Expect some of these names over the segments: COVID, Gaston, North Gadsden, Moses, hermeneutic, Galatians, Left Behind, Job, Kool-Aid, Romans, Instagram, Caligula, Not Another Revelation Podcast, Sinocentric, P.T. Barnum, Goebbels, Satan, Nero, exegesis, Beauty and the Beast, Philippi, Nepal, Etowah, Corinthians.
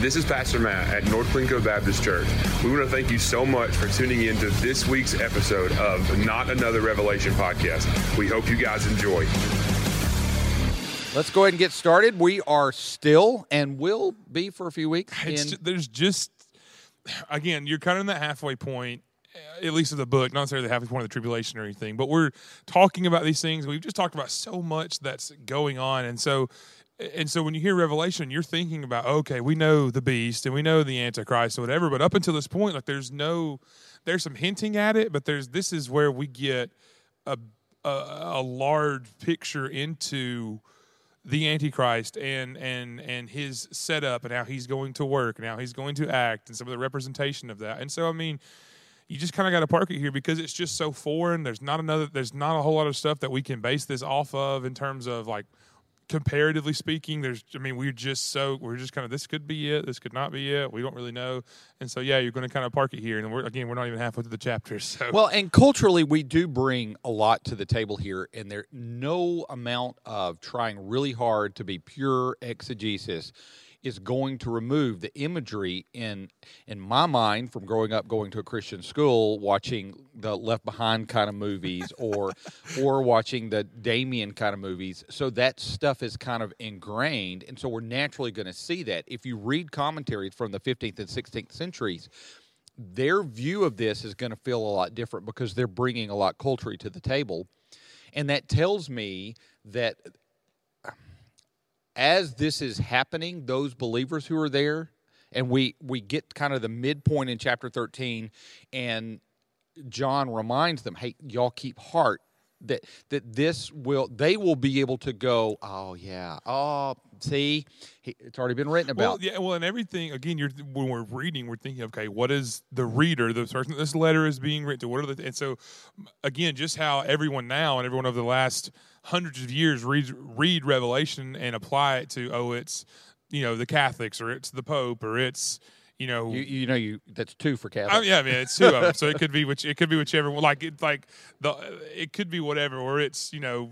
This is Pastor Matt at North Lincoln Baptist Church. We want to thank you so much for tuning in to this week's episode of Not Another Revelation Podcast. We hope you guys enjoy. Let's go ahead and get started. We are still and will be for a few weeks. Again, you're kind of in that halfway point, at least of the book, not necessarily the halfway point of the tribulation or anything, but we're talking about these things. We've just talked about so much that's going on. And so when you hear Revelation, you're thinking about, okay, we know the beast and we know the Antichrist or whatever, but up until this point, like there's some hinting at it, but this is where we get a large picture into the Antichrist and his setup and how he's going to work and how he's going to act and some of the representation of that. And so, I mean, you just kind of got to park it here because it's just so foreign. There's not a whole lot of stuff that we can base this off of in terms of like, comparatively speaking, we're just kind of this could be it, this could not be it. We don't really know, and so yeah, you're going to kind of park it here. And we're not even halfway through the chapter. So. Well, and culturally, we do bring a lot to the table here, and there's no amount of trying really hard to be pure exegesis is going to remove the imagery in my mind from growing up, going to a Christian school, watching the Left Behind kind of movies or watching the Damien kind of movies. So that stuff is kind of ingrained, and so we're naturally going to see that. If you read commentaries from the 15th and 16th centuries, their view of this is going to feel a lot different because they're bringing a lot culturally to the table. And that tells me that as this is happening, those believers who are there, and we get kind of the midpoint in chapter 13, and John reminds them, hey, y'all keep heart, that they will be able to go, oh, yeah, oh, see, it's already been written about. Well, and everything, again, when we're reading, we're thinking, okay, what is the reader, the person that this letter is being written to? And so, again, just how everyone now and everyone over the last hundreds of years read Revelation and apply it to, oh, it's, you know, the Catholics or it's the Pope or it's, you know, that's two for Catholics. It's two of them. So it could be whichever. It could be whatever. Or it's, you know,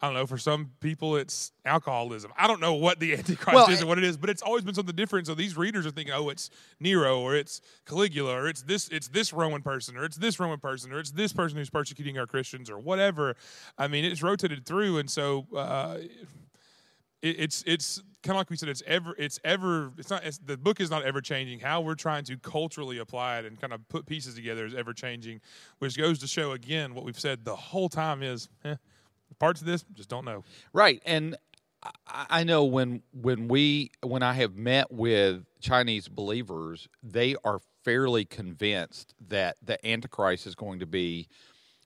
I don't know. For some people, it's alcoholism. I don't know what the Antichrist is and what it is, but it's always been something different. So these readers are thinking, oh, it's Nero or it's Caligula or it's this Roman person or it's this Roman person or it's this person who's persecuting our Christians or whatever. I mean, it's rotated through, and so it's kind of like we said. The book is not ever changing. How we're trying to culturally apply it and kind of put pieces together is ever changing, which goes to show again what we've said the whole time is. Parts of this, just don't know. Right, and I know when I have met with Chinese believers, they are fairly convinced that the Antichrist is going to be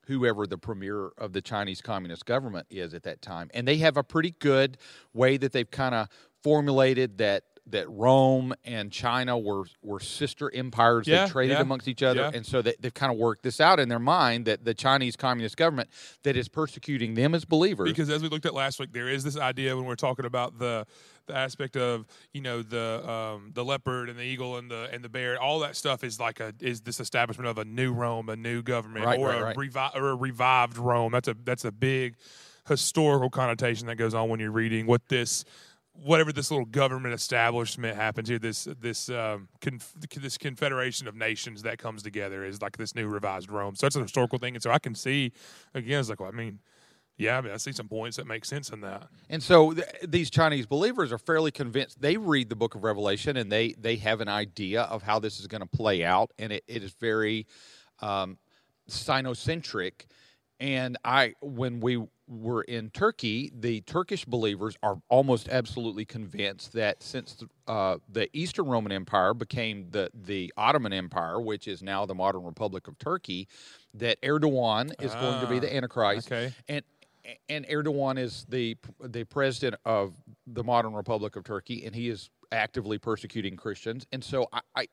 whoever the premier of the Chinese Communist government is at that time, and they have a pretty good way that they've kind of formulated that Rome and China were sister empires that traded amongst each other. Yeah. And so they've kind of worked this out in their mind that the Chinese Communist government that is persecuting them as believers. Because as we looked at last week, there is this idea when we're talking about the aspect of, you know, the leopard and the eagle and the bear, all that stuff is is this establishment of a new Rome, a new government, or a revived Rome. That's a big historical connotation that goes on when you're reading what this whatever this little government establishment happens here, this confederation of nations that comes together is like this new revised Rome. So that's a historical thing. And so I can see, again, it's like, well, I see some points that make sense in that. And so these Chinese believers are fairly convinced. They read the book of Revelation, and they have an idea of how this is going to play out, and it is very Sinocentric. And when we were in Turkey, the Turkish believers are almost absolutely convinced that since the Eastern Roman Empire became the Ottoman Empire, which is now the modern Republic of Turkey, that Erdogan is going to be the Antichrist. Okay. And Erdogan is the president of the modern Republic of Turkey, and he is actively persecuting Christians. And so I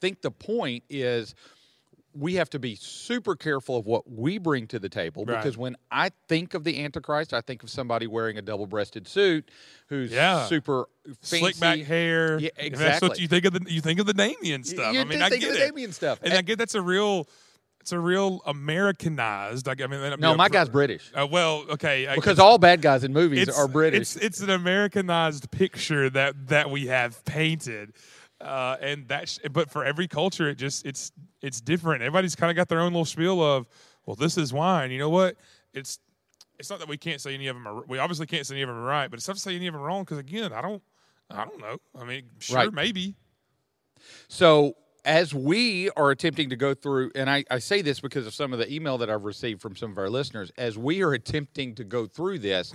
think the point is, we have to be super careful of what we bring to the table, because when I think of the Antichrist, I think of somebody wearing a double-breasted suit who's super fancy. Slick back hair. Yeah, exactly. That's what you think of the Damien stuff. I get it. Damien stuff. And I get that's a real It's a real Americanized. Like, I mean, no, my guy's British. Well, okay, because all bad guys in movies are British. It's an Americanized picture that we have painted, and that. But for every culture, it's different. Everybody's kind of got their own little spiel of, well, this is wine. You know what? It's not that we can't say any of them are. We obviously can't say any of them are right, but it's tough to say any of them wrong because again, I don't know. I mean, sure, right. Maybe. So. As we are attempting to go through, and I say this because of some of the email that I've received from some of our listeners, as we are attempting to go through this,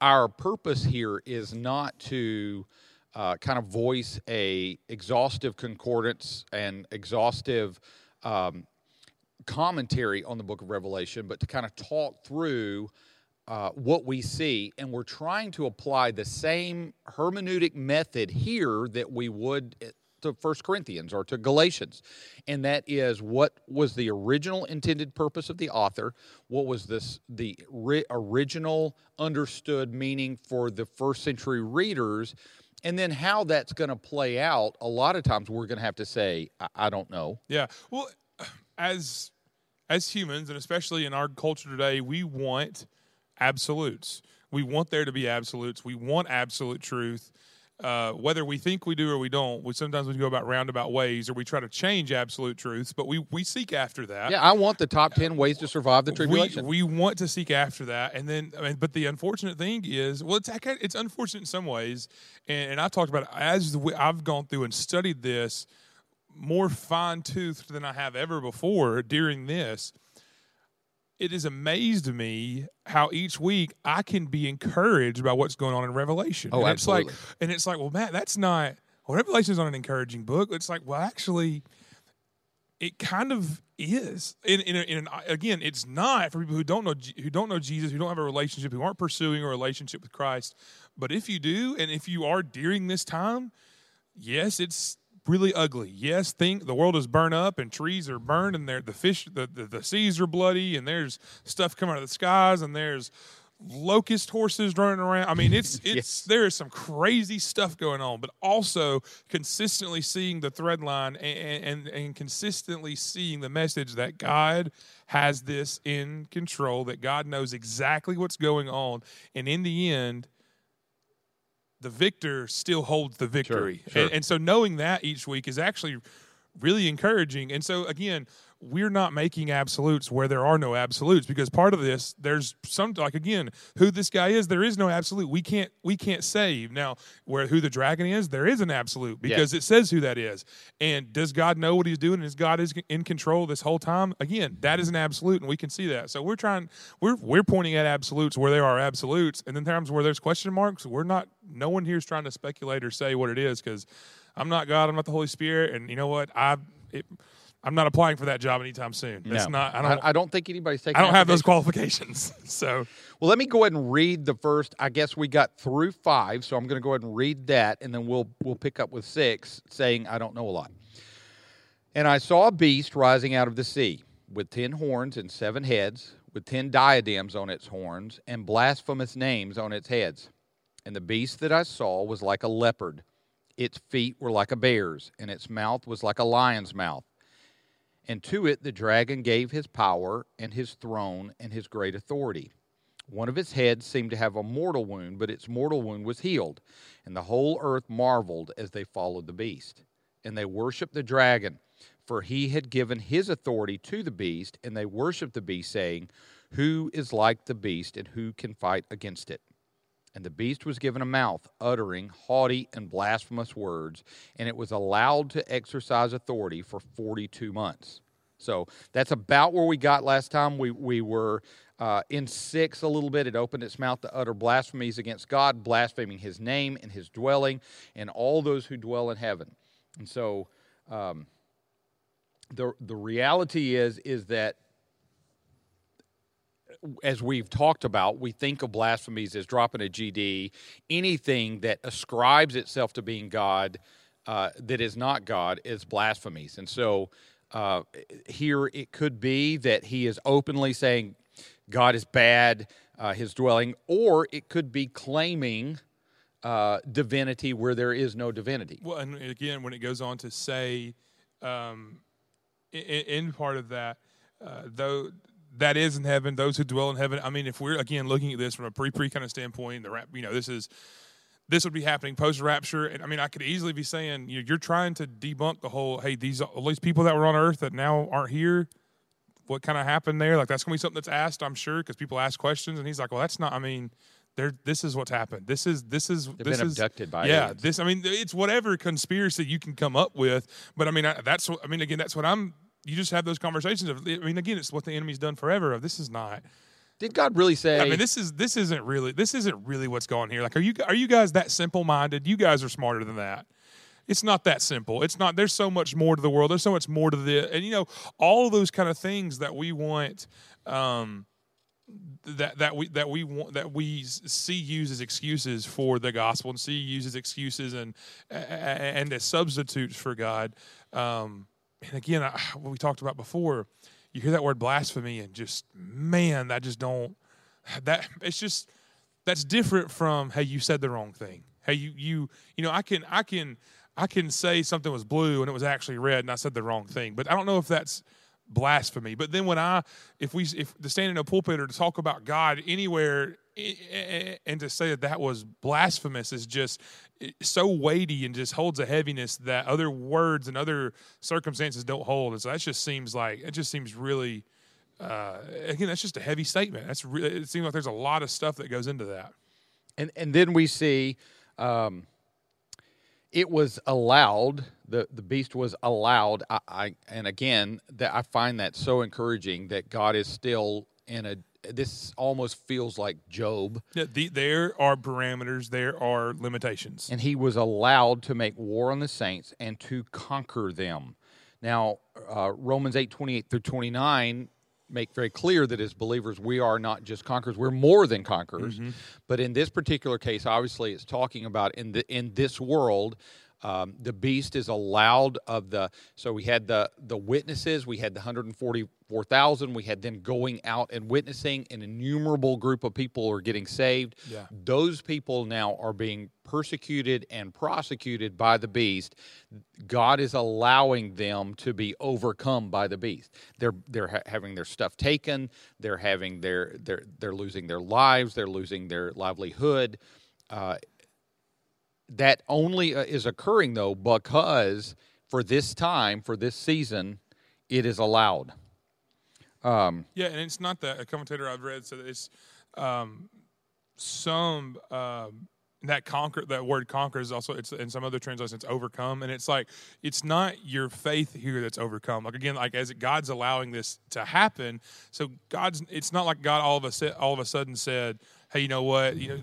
our purpose here is not to kind of voice a exhaustive concordance and exhaustive commentary on the book of Revelation, but to kind of talk through what we see, and we're trying to apply the same hermeneutic method here that we would to 1 Corinthians or to Galatians, and that is what was the original intended purpose of the author, what was the original understood meaning for the first century readers, and then how that's going to play out. A lot of times we're going to have to say, I don't know. Yeah, well, as humans, and especially in our culture today, we want absolutes. We want there to be absolutes. We want absolute truth. Whether we think we do or we don't, sometimes we go about roundabout ways, or we try to change absolute truths, but we seek after that. Yeah, I want the top 10 ways to survive the tribulation. We want to seek after that, and then, I mean, but the unfortunate thing is, well, it's unfortunate in some ways, and I talked about it, as I've gone through and studied this more fine-toothed than I have ever before during this. It has amazed me how each week I can be encouraged by what's going on in Revelation. Oh, and absolutely. It's like, well, Matt, that's not, well, Revelation's not an encouraging book. It's like, well, actually, it kind of is. Again, it's not for people who don't know Jesus, who don't have a relationship, who aren't pursuing a relationship with Christ. But if you do, and if you are during this time, yes, it's really ugly. Yes, the world is burnt up and trees are burned and the fish, the seas are bloody and there's stuff coming out of the skies and there's locust horses running around. I mean, it's yes. There is some crazy stuff going on, but also consistently seeing the thread line and consistently seeing the message that God has this in control, that God knows exactly what's going on, and in the end, the victor still holds the victory. Sure. And so knowing that each week is actually really encouraging. And so, again, we're not making absolutes where there are no absolutes, because part of this, there's some, like, again, who this guy is, there is no absolute. We can't save. Now, who the dragon is, there is an absolute, because It says who that is. And does God know what he's doing? Is God is in control this whole time? Again, that is an absolute, and we can see that. So we're pointing at absolutes where there are absolutes, and then times where there's question marks, no one here is trying to speculate or say what it is, because I'm not God, I'm not the Holy Spirit, and you know what, I'm not applying for that job anytime soon. That's not. I don't think anybody's taking. I don't have those qualifications. So, well, let me go ahead and read the first. I guess we got through 5, so I'm going to go ahead and read that, and then we'll pick up with 6, saying I don't know a lot. And I saw a beast rising out of the sea with 10 horns and 7 heads, with 10 diadems on its horns and blasphemous names on its heads. And the beast that I saw was like a leopard; its feet were like a bear's, and its mouth was like a lion's mouth. And to it the dragon gave his power and his throne and his great authority. One of its heads seemed to have a mortal wound, but its mortal wound was healed. And the whole earth marveled as they followed the beast. And they worshiped the dragon, for he had given his authority to the beast. And they worshiped the beast, saying, "Who is like the beast, and who can fight against it?" And the beast was given a mouth, uttering haughty and blasphemous words, and it was allowed to exercise authority for 42 months. So that's about where we got last time. We were in 6 a little bit. It opened its mouth to utter blasphemies against God, blaspheming his name and his dwelling, and all those who dwell in heaven. And so the reality is that, as we've talked about, we think of blasphemies as dropping a GD, anything that ascribes itself to being God that is not God is blasphemies. And so here it could be that he is openly saying God is bad, his dwelling, or it could be claiming divinity where there is no divinity. Well, and again, when it goes on to say in part of that, though that is in heaven, those who dwell in heaven. I mean, if we're, again, looking at this from a pre-pre kind of standpoint, this would be happening post-rapture. And I mean, I could easily be saying, you're trying to debunk the whole, hey, all these people that were on earth that now aren't here, what kind of happened there? Like, that's going to be something that's asked, I'm sure, because people ask questions. And he's like, well, that's not, I mean, this is what's happened. They've been abducted by aliens. I mean, it's whatever conspiracy you can come up with. But I mean, that's what you just have those conversations of, I mean, again, it's what the enemy's done forever of, this is not. Did God really say? I mean, this isn't really what's going here. Like, are you guys that simple-minded? You guys are smarter than that. It's not that simple. It's not. There's so much more to the world. There's so much more to the, and all of those kind of things that we want, that we see used as excuses for the gospel, and see used as excuses and as substitutes for God. And again, what we talked about before. You hear that word blasphemy and just, man, that's different from, hey, you said the wrong thing. Hey, you know, I can say something was blue and it was actually red and I said the wrong thing, but I don't know if that's blasphemy. But then if to stand in a pulpit or to talk about God anywhere and to say that was blasphemous is just so weighty and just holds a heaviness that other words and other circumstances don't hold. And so that just seems like, it just seems really, again, that's just a heavy statement. It seems like there's a lot of stuff that goes into that. And then we see it was allowed, the beast was allowed. I find that so encouraging that God is still this almost feels like Job. Yeah, there are parameters, there are limitations. And he was allowed to make war on the saints and to conquer them. Now, Romans 8:28 through 29 make very clear that as believers, we are not just conquerors, we're more than conquerors. Mm-hmm. But in this particular case, obviously, it's talking about in this world, the beast is allowed of the, so we had the witnesses, we had the 144,000, we had them going out and witnessing, an innumerable group of people are getting saved. Yeah. Those people now are being persecuted and prosecuted by the beast. God is allowing them to be overcome by the beast. They're having their stuff taken, they're losing their lives, they're losing their livelihood. That only is occurring, though, because for this time, for this season, it is allowed. And it's not that. A commentator I've read said it's that conquer, that word conquer is also, it's in some other translations, overcome. And it's like, it's not your faith here that's overcome. Like, again, like as God's allowing this to happen, so it's not like God all of a sudden said, hey, you know what? You know,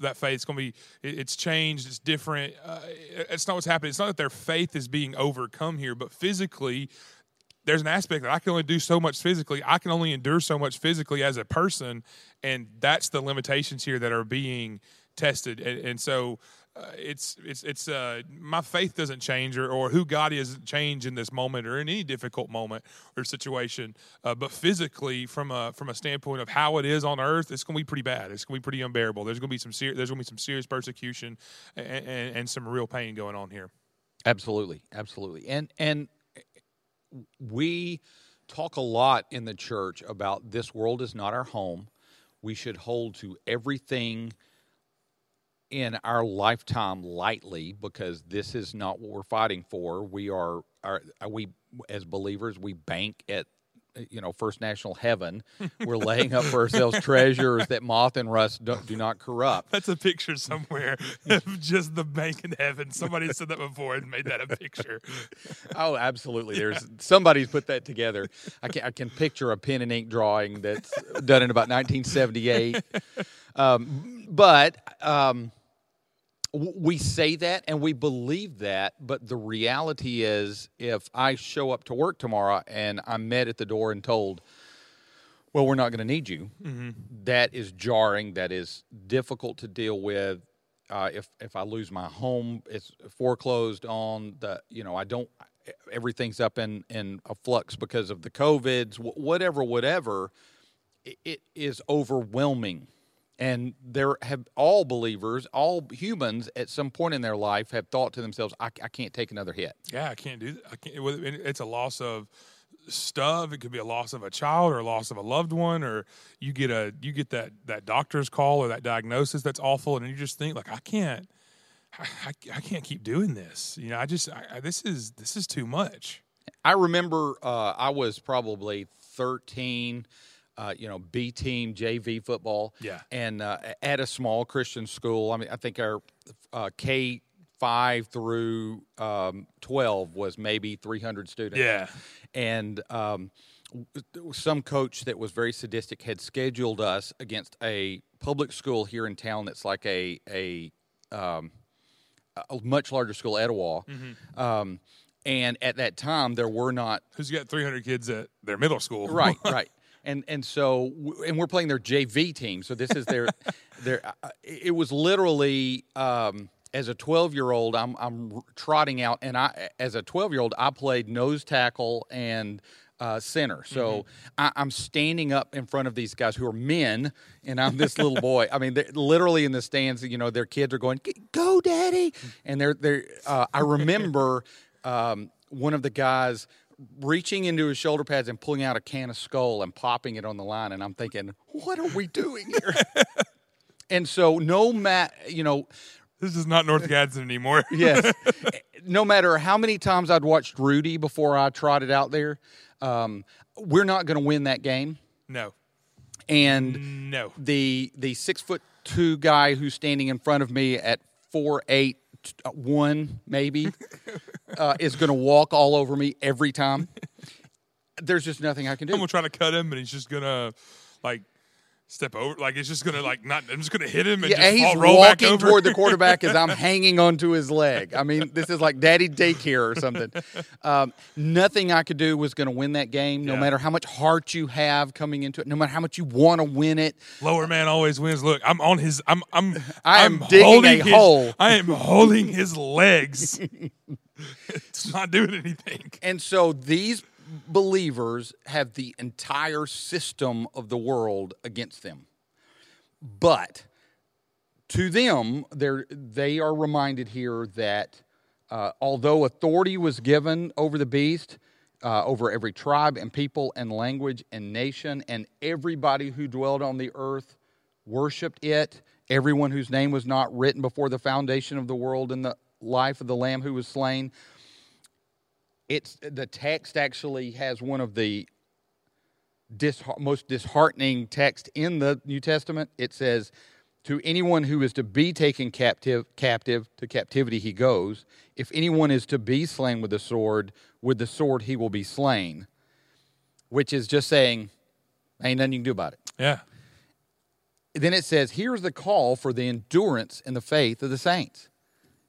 that faith's going to be, it's changed, it's different. It's not what's happening. It's not that their faith is being overcome here, but physically, there's an aspect that I can only do so much physically. I can only endure so much physically as a person, and that's the limitations here that are being tested. And so it's my faith doesn't change or who God is change in this moment or in any difficult moment or situation, but physically from a standpoint of how it is on earth, it's going to be pretty bad. It's going to be pretty unbearable. There's going to be some serious persecution and some real pain going on here. Absolutely. And we talk a lot in the church about this world is not our home. We should hold to everything in our lifetime lightly, because this is not what we're fighting for. We as believers, we bank at, First National Heaven. We're laying up for ourselves treasures that moth and rust do not corrupt. That's a picture somewhere of just the bank in heaven. Somebody said that before and made that a picture. Oh, absolutely. Yeah. Somebody's put that together. I can picture a pen and ink drawing that's done in about 1978. We say that and we believe that, but the reality is if I show up to work tomorrow and I'm met at the door and told, well, we're not going to need you, mm-hmm. That is jarring. That is difficult to deal with. If I lose my home, it's foreclosed on, everything's up in a flux because of the COVIDs, whatever, it is overwhelming. And there have all believers, all humans at some point in their life have thought to themselves, I can't take another hit. Yeah, I can't do that. It's a loss of stuff. It could be a loss of a child or a loss of a loved one, or you get that doctor's call or that diagnosis that's awful, and you just think like, I can't keep doing this. You know, this is too much. I remember I was probably 13. B team JV football, yeah, and at a small Christian school. I mean, I think our K-5 through 12 was maybe 300 students. Yeah, and some coach that was very sadistic had scheduled us against a public school here in town that's like a much larger school, Etowah. Mm-hmm. And at that time, there were not. Who's got 300 kids at their middle school? Right, right. And so we're playing their JV team. So this is their. It was literally as a 12-year-old, I'm trotting out, and I played nose tackle and center. So mm-hmm. I'm standing up in front of these guys who are men, and I'm this little boy. I mean, literally in the stands, you know, their kids are going, "Go, Daddy!" And they're. I remember one of the guys reaching into his shoulder pads and pulling out a can of Skull and popping it on the line, and I'm thinking, what are we doing here? And so this is not North Gadsden anymore. Yes. No matter how many times I'd watched Rudy before I trotted out there, we're not going to win that game. No. And no. The 6'2" guy who's standing in front of me at 4'8", one maybe is going to walk all over me every time. There's just nothing I can do. I'm gonna try to cut him, and he's just gonna like step over. Like it's just gonna like not. I'm just gonna hit him, and yeah, he's roll walking back over toward the quarterback as I'm hanging onto his leg. I mean, this is like daddy daycare or something. Nothing I could do was going to win that game, no matter how much heart you have coming into it, no matter how much you want to win it. Lower man always wins. Look, I'm on his. I'm digging a hole. I am holding his legs. It's not doing anything. And so these believers have the entire system of the world against them. But to them, they are reminded here that although authority was given over the beast, over every tribe and people and language and nation, and everybody who dwelled on the earth worshipped it, everyone whose name was not written before the foundation of the world in the life of the Lamb who was slain. It's the text actually has one of the most disheartening texts in the New Testament. It says, "To anyone who is to be taken captive to captivity he goes. If anyone is to be slain with the sword he will be slain," which is just saying, "Ain't nothing you can do about it." Yeah. Then it says, "Here's the call for the endurance and the faith of the saints."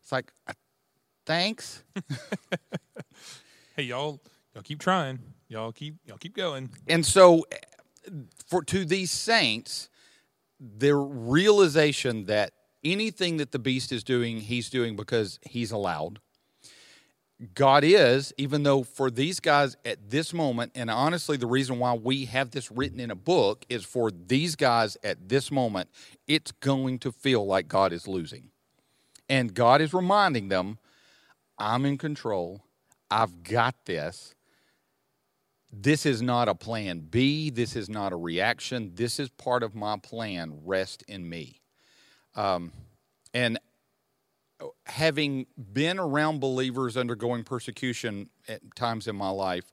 It's like, thanks. Hey, y'all keep trying. Y'all keep going. And so, to these saints, their realization that anything that the beast is doing, he's doing because he's allowed. God is, even though for these guys at this moment, and honestly, the reason why we have this written in a book is for these guys at this moment, it's going to feel like God is losing. And God is reminding them, I'm in control. I've got this. This is not a plan B. This is not a reaction. This is part of my plan. Rest in me. And having been around believers undergoing persecution at times in my life,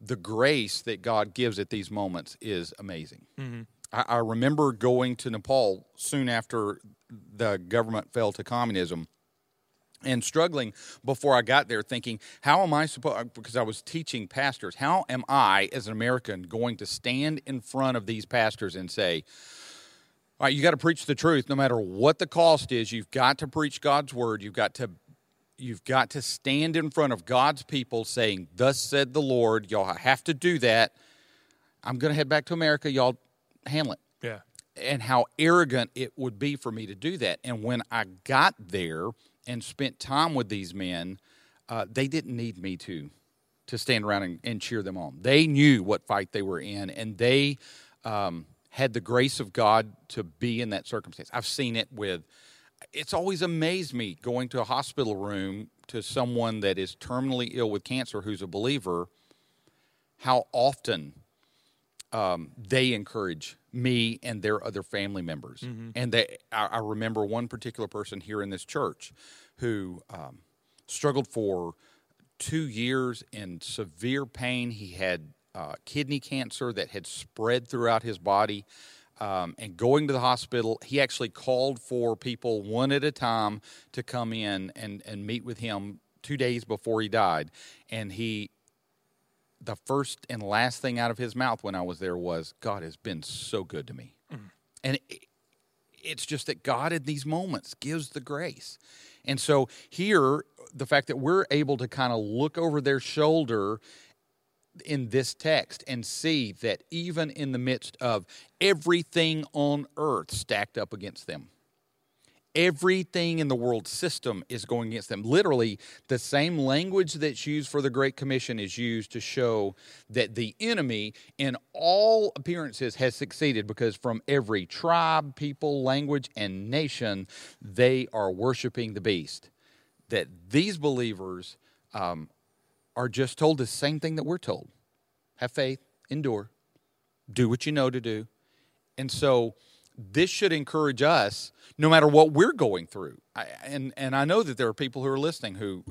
the grace that God gives at these moments is amazing. Mm-hmm. I remember going to Nepal soon after the government fell to communism and struggling before I got there thinking, how am I supposed, because I was teaching pastors, how am I as an American going to stand in front of these pastors and say, all right, you got to preach the truth no matter what the cost is. You've got to preach God's word. You've got to stand in front of God's people saying, thus said the Lord. Y'all have to do that. I'm going to head back to America. Y'all handle it. Yeah. And how arrogant it would be for me to do that. And when I got there and spent time with these men, they didn't need me to stand around and cheer them on. They knew what fight they were in, and they had the grace of God to be in that circumstance. I've seen it with, it's always amazed me going to a hospital room to someone that is terminally ill with cancer who's a believer, how often they encourage me and their other family members. Mm-hmm. And I remember one particular person here in this church who struggled for 2 years in severe pain. He had kidney cancer that had spread throughout his body. And going to the hospital, he actually called for people one at a time to come in and meet with him 2 days before he died. And the first and last thing out of his mouth when I was there was, "God has been so good to me." Mm. And it's just that God in these moments gives the grace. And so here, the fact that we're able to kind of look over their shoulder in this text and see that even in the midst of everything on earth stacked up against them, everything in the world system is going against them. Literally, the same language that's used for the Great Commission is used to show that the enemy, in all appearances, has succeeded, because from every tribe, people, language, and nation, they are worshiping the beast. That these believers are just told the same thing that we're told. Have faith, endure, do what you know to do. And so this should encourage us no matter what we're going through. And I know that there are people who are listening who,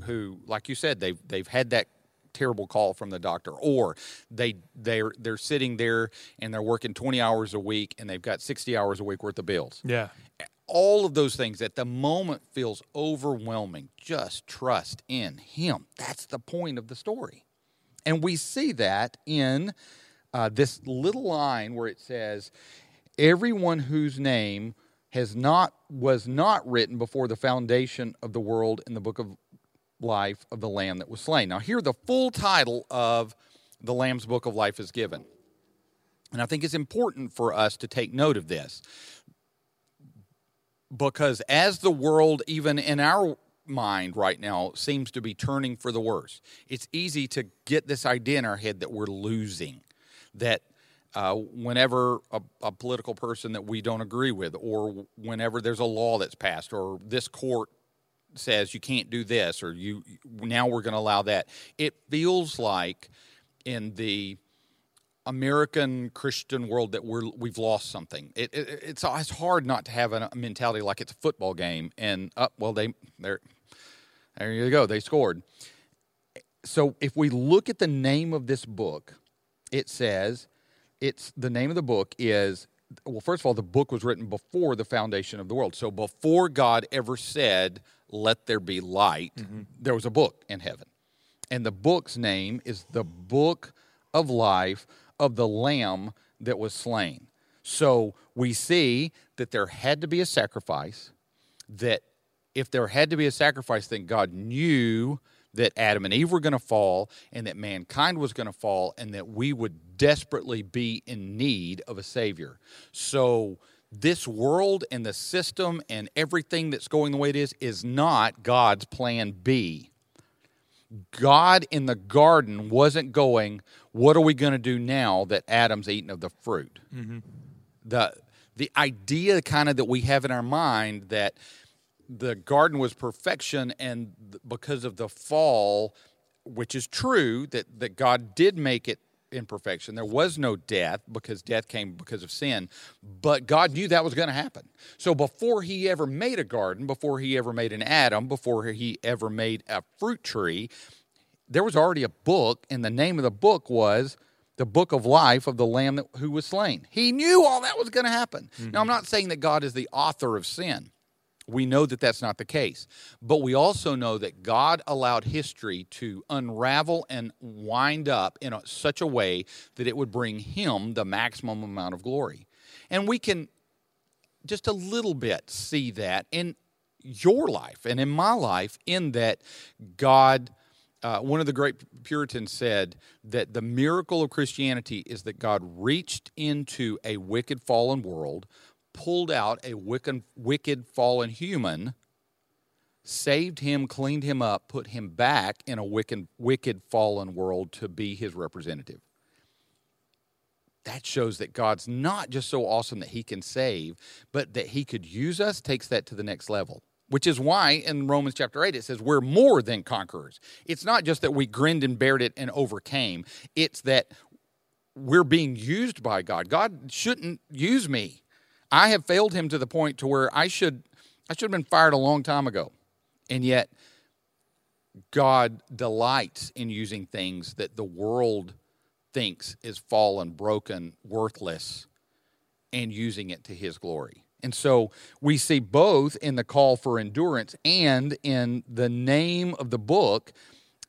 like you said, they've had that terrible call from the doctor, or they're sitting there and they're working 20 hours a week and they've got 60 hours a week worth of bills. Yeah. All of those things at the moment feels overwhelming. Just trust in Him. That's the point of the story. And we see that in this little line where it says, "Everyone whose name was not written before the foundation of the world in the book of life of the Lamb that was slain." Now here the full title of the Lamb's Book of Life is given. And I think it's important for us to take note of this, because as the world, even in our mind right now, seems to be turning for the worse, it's easy to get this idea in our head that we're losing, that whenever a political person that we don't agree with, or whenever there's a law that's passed, or this court says you can't do this, or now we're going to allow that. It feels like in the American Christian world that we've lost something. It's hard not to have a mentality like it's a football game and there you go, they scored. So if we look at the name of this book, it says the name of the book is, well, first of all, the book was written before the foundation of the world. So before God ever said, "Let there be light," mm-hmm. there was a book in heaven, and the book's name is the Book of Life of the Lamb that was slain. So we see that there had to be a sacrifice, that if there had to be a sacrifice, then God knew that Adam and Eve were going to fall, and that mankind was going to fall, and that we would desperately be in need of a Savior. So this world and the system and everything that's going the way it is not God's plan B. God in the garden wasn't going, "What are we going to do now that Adam's eaten of the fruit?" Mm-hmm. The idea kind of that we have in our mind that the garden was perfection, and because of the fall, which is true, that God did make it in perfection. There was no death, because death came because of sin, but God knew that was going to happen. So before He ever made a garden, before He ever made an Adam, before He ever made a fruit tree, there was already a book, and the name of the book was the Book of Life of the Lamb who was slain. He knew all that was going to happen. Mm-hmm. Now, I'm not saying that God is the author of sin. We know that that's not the case, but we also know that God allowed history to unravel and wind up in such a way that it would bring Him the maximum amount of glory. And we can just a little bit see that in your life and in my life, in that God, one of the great Puritans said that the miracle of Christianity is that God reached into a wicked, fallen world, pulled out a wicked fallen human, saved him, cleaned him up, put him back in a wicked fallen world to be His representative. That shows that God's not just so awesome that He can save, but that He could use us, takes that to the next level. which is why in Romans chapter 8 it says we're more than conquerors. It's not just that we grinned and bared it and overcame. It's that we're being used by God. God shouldn't use me. I have failed him to the point to where I should have been fired a long time ago. And yet God delights in using things that the world thinks is fallen, broken, worthless, and using it to his glory. And so we see both in the call for endurance and in the name of the book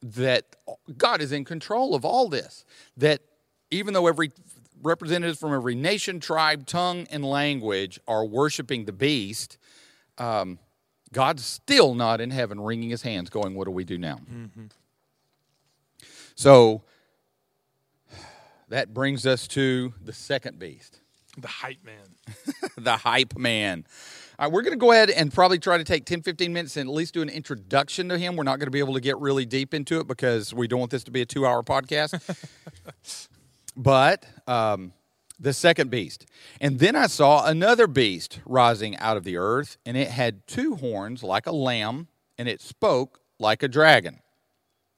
that God is in control of all this, that even though every representatives from every nation, tribe, tongue, and language are worshiping the beast, God's still not in heaven wringing his hands going, what do we do now? Mm-hmm. So that brings us to the second beast. The hype man. The hype man. We're going to go ahead and probably try to take 10, 15 minutes and at least do an introduction to him. We're not going to be able to get really deep into it because we don't want this to be a 2-hour podcast. But the second beast. And then I saw another beast rising out of the earth, and it had two horns like a lamb, and it spoke like a dragon.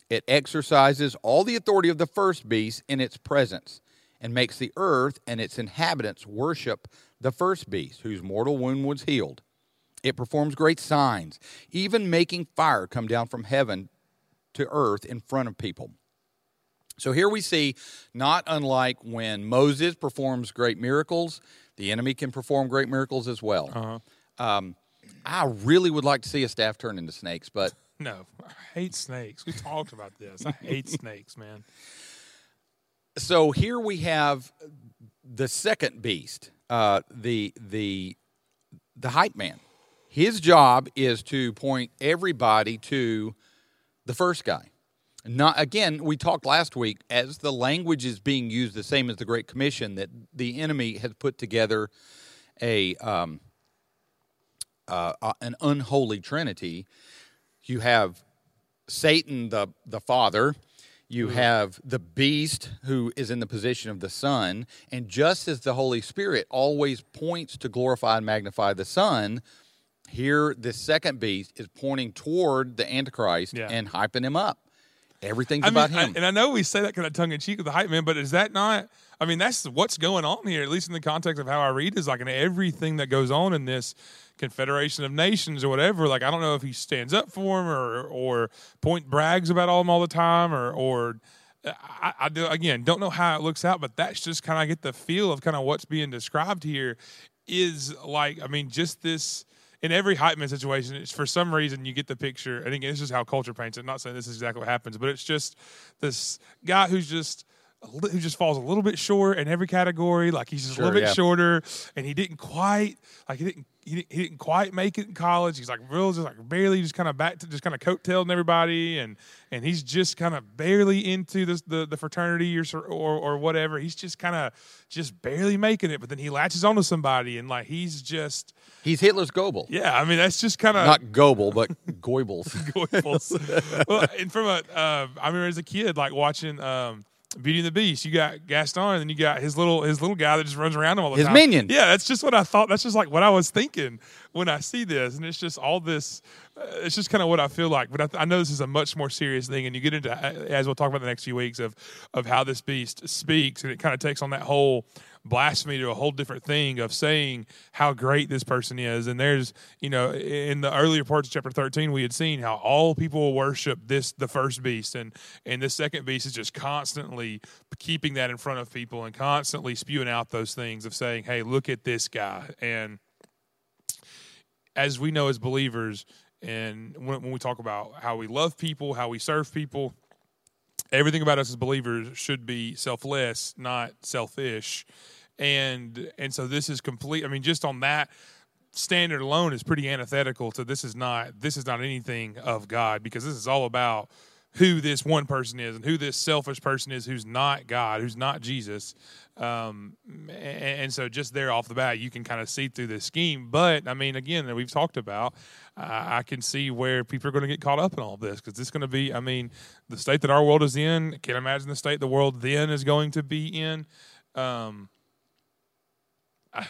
It exercises all the authority of the first beast in its presence, and makes the earth and its inhabitants worship the first beast, whose mortal wound was healed. It performs great signs, even making fire come down from heaven to earth in front of people. So here we see, not unlike when Moses performs great miracles, the enemy can perform great miracles as well. Uh-huh. I really would like to see a staff turn into snakes, but... No, I hate snakes. We talked about this. I hate snakes, man. So here we have the second beast, the hype man. His job is to point everybody to the first guy. Not, again, we talked last week, as the language is being used the same as the Great Commission, that the enemy has put together an unholy trinity. You have Satan, the father. You have the beast who is in the position of the Son, and just as the Holy Spirit always points to glorify and magnify the Son, here this second beast is pointing toward the Antichrist and hyping him up. Everything's about him. And I know we say that kind of tongue-in-cheek with the hype man, but is that not... I mean, that's what's going on here, at least in the context of how I read, is like in everything that goes on in this Confederation of Nations or whatever. Like, I don't know if he stands up for him or brags about him all the time or I do, again, don't know how it looks out, but that's just kind of, I get the feel of kind of what's being described here is like, I mean, just this... In every hype man situation, it's for some reason you get the picture, and again, it's just how culture paints it. I'm not saying this is exactly what happens, but it's just this guy who just falls a little bit short in every category. Like he's just a little bit shorter, and he didn't quite make it in college. He's like real, just like barely, just kind of back to just kind of coattailing everybody, and he's just kind of barely into this, the fraternity or whatever. He's just kind of just barely making it, but then he latches onto somebody, and like he's Hitler's Goebbels. Yeah, I mean that's just kind of not Goebbels, but Goebbels. Goebbels. Well, and from I remember as a kid like watching. Beauty and the Beast. You got Gaston, and then you got his little guy that just runs around him all the time. His minion. Yeah, that's just what I thought. That's just like what I was thinking when I see this, and it's just all this. It's just kind of what I feel like. But I know this is a much more serious thing, and you get into, as we'll talk about the next few weeks, of how this beast speaks, and it kind of takes on that whole blasphemy to a whole different thing of saying how great this person is. And there's, you know, in the earlier parts of chapter 13, we had seen how all people worship this, the first beast, and this second beast is just constantly keeping that in front of people and constantly spewing out those things of saying, hey, look at this guy. And as we know as believers, and when we talk about how we love people, how we serve people, everything about us as believers should be selfless, not selfish. And so this is complete. I mean, just on that standard alone is pretty antithetical to this is not anything of God, because this is all about who this one person is and who this selfish person is who's not God, who's not Jesus. And so just there off the bat, you can kind of see through this scheme. But, I mean, again, we've talked about, I can see where people are going to get caught up in all of this, because this is going to be, I mean, the state that our world is in, I can't imagine the state the world then is going to be in.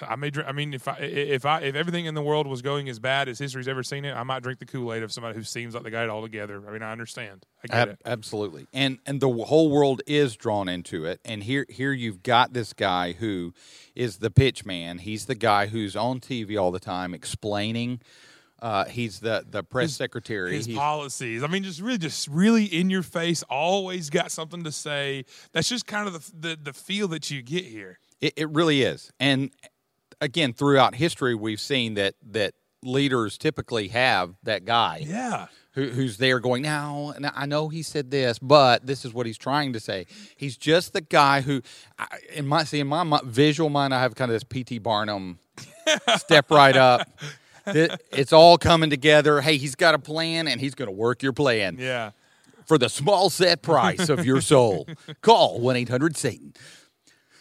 I may drink. I mean, if everything in the world was going as bad as history's ever seen it, I might drink the Kool-Aid of somebody who seems like they got it all together. I mean, I understand. I get it. Absolutely. And the whole world is drawn into it. And here you've got this guy who is the pitch man. He's the guy who's on TV all the time explaining. He's the press secretary. His policies. I mean, just really in your face. Always got something to say. That's just kind of the feel that you get here. It really is. And again, throughout history, we've seen that leaders typically have that guy. Yeah. Who's there going, now, I know he said this, but this is what he's trying to say. He's just the guy who, in my visual mind, I have kind of this P.T. Barnum step right up. It's all coming together. Hey, he's got a plan, and he's going to work your plan. Yeah. For the small set price of your soul. Call 1-800-SATAN.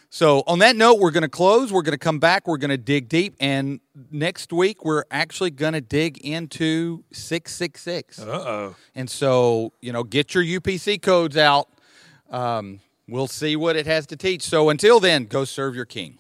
So on that note, we're going to close. We're going to come back. We're going to dig deep. And next week, we're actually going to dig into 666. Uh-oh. And so, get your UPC codes out. We'll see what it has to teach. So until then, go serve your king.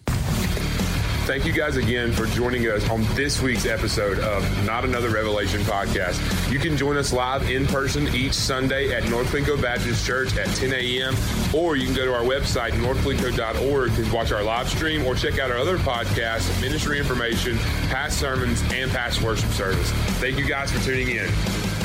Thank you guys again for joining us on this week's episode of Not Another Revelation Podcast. You can join us live in person each Sunday at North Lincoln Baptist Church at 10 a.m. Or you can go to our website, northlincoln.org, to watch our live stream or check out our other podcasts, ministry information, past sermons, and past worship service. Thank you guys for tuning in.